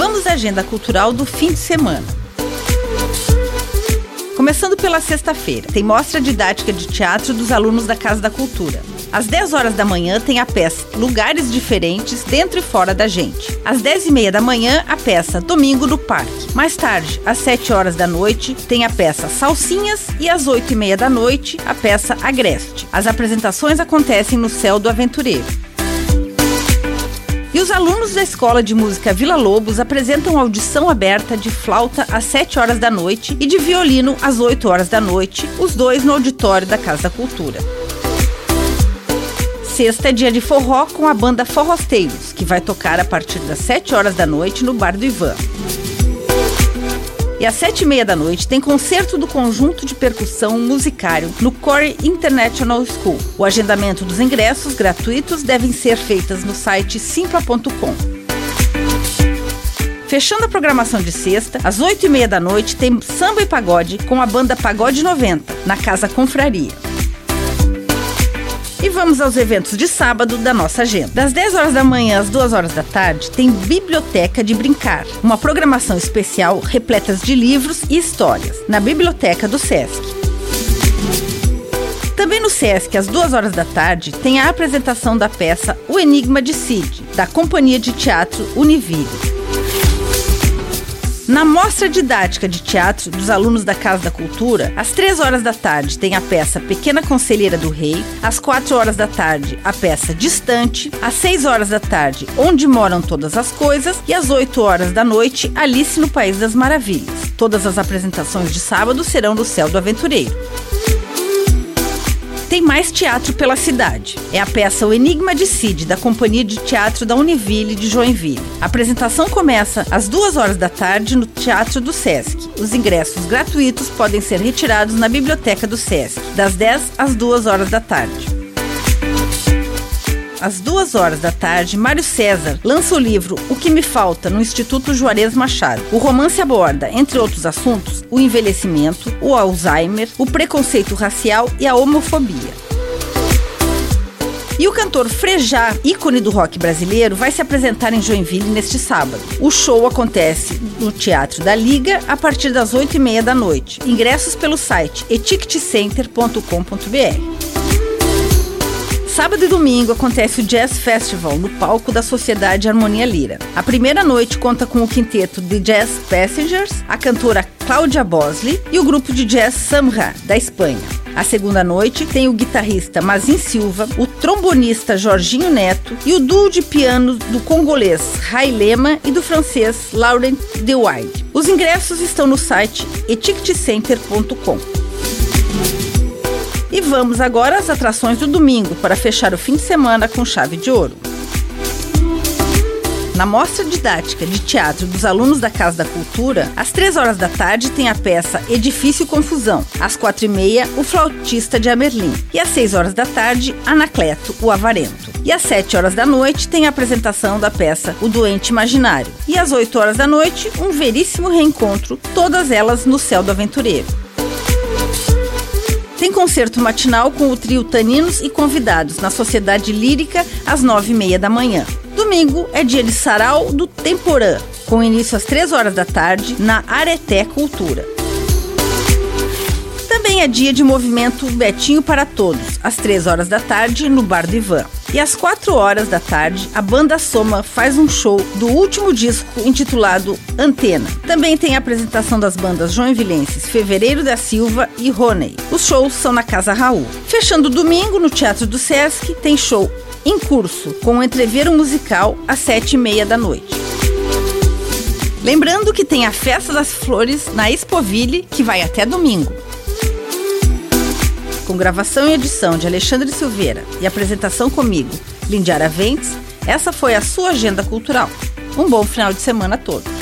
Vamos à agenda cultural do fim de semana. Começando pela sexta-feira, tem mostra didática de teatro dos alunos da Casa da Cultura. Às 10 horas da manhã tem a peça Lugares Diferentes Dentro e Fora da Gente. Às 10h30 da manhã, a peça Domingo no Parque. Mais tarde, às 7 horas da noite, tem a peça Salsinhas e às 8h30 da noite, a peça Agreste. As apresentações acontecem no Céu do Aventureiro. E os alunos da Escola de Música Vila Lobos apresentam audição aberta de flauta às 7 horas da noite e de violino às 8 horas da noite, os dois no auditório da Casa da Cultura. Sexta é dia de forró com a banda Forrosteiros, que vai tocar a partir das 7 horas da noite no Bar do Ivan. E às 7h30 da noite tem concerto do conjunto de percussão Musicário no Corey International School. O agendamento dos ingressos gratuitos devem ser feitas no site Simpla.com. Fechando a programação de sexta, às 8h30 da noite tem samba e pagode com a banda Pagode 90, na Casa Confraria. E vamos aos eventos de sábado da nossa agenda. Das 10 horas da manhã às 2 horas da tarde, tem Biblioteca de Brincar, uma programação especial repleta de livros e histórias, na Biblioteca do Sesc. Também no Sesc, às 2 horas da tarde, tem a apresentação da peça O Enigma de Cid, da Companhia de Teatro Univille. Na mostra didática de teatro dos alunos da Casa da Cultura, às 3 horas da tarde tem a peça Pequena Conselheira do Rei, às 4 horas da tarde a peça Distante, às 6 horas da tarde Onde Moram Todas as Coisas e às 8 horas da noite Alice no País das Maravilhas. Todas as apresentações de sábado serão no Céu do Aventureiro. Tem mais teatro pela cidade. É a peça O Enigma de Cid, da Companhia de Teatro da Univille de Joinville. A apresentação começa às 2 horas da tarde no Teatro do Sesc. Os ingressos gratuitos podem ser retirados na Biblioteca do Sesc, das 10 às 2 horas da tarde. Às 2 horas da tarde, Mário César lança o livro O Que Me Falta, no Instituto Juarez Machado. O romance aborda, entre outros assuntos, o envelhecimento, o Alzheimer, o preconceito racial e a homofobia. E o cantor Frejá, ícone do rock brasileiro, vai se apresentar em Joinville neste sábado. O show acontece no Teatro da Liga a partir das 8h30 da noite. Ingressos pelo site eticketcenter.com.br. Sábado e domingo acontece o Jazz Festival no palco da Sociedade Harmonia Lira. A primeira noite conta com o quinteto de Jazz Passengers, a cantora Cláudia Bosley e o grupo de jazz Samra, da Espanha. A segunda noite tem o guitarrista Mazin Silva, o trombonista Jorginho Neto e o duo de piano do congolês Ray Lema e do francês Laurent Dewaele. Os ingressos estão no site eticketcenter.com. E vamos agora às atrações do domingo, para fechar o fim de semana com chave de ouro. Na mostra didática de teatro dos alunos da Casa da Cultura, às 3 horas da tarde tem a peça Edifício Confusão, às 4h30 o Flautista de Amerlim e às 6 horas da tarde Anacleto, o Avarento. E às 7 horas da noite tem a apresentação da peça O Doente Imaginário e às 8 horas da noite um veríssimo reencontro, todas elas no Céu do Aventureiro. Tem concerto matinal com o trio Taninos e convidados na Sociedade Lírica às 9h30 da manhã. Domingo é dia de sarau do Temporã, com início às 3 horas da tarde na Areté Cultura. Também é dia de movimento Betinho para Todos, às 3 horas da tarde no Bar do Ivan. E às 4 horas da tarde, a banda Soma faz um show do último disco intitulado Antena. Também tem a apresentação das bandas joinvilenses Fevereiro da Silva e Rony. Os shows são na Casa Raul. Fechando o domingo, no Teatro do Sesc, tem show Em Curso, com um entreveiro musical às 7h30 da noite. Lembrando que tem a Festa das Flores na Expoville, que vai até domingo. Com gravação e edição de Alexandre Silveira e apresentação comigo, Lindiara Ventes, essa foi a sua agenda cultural. Um bom final de semana a todos.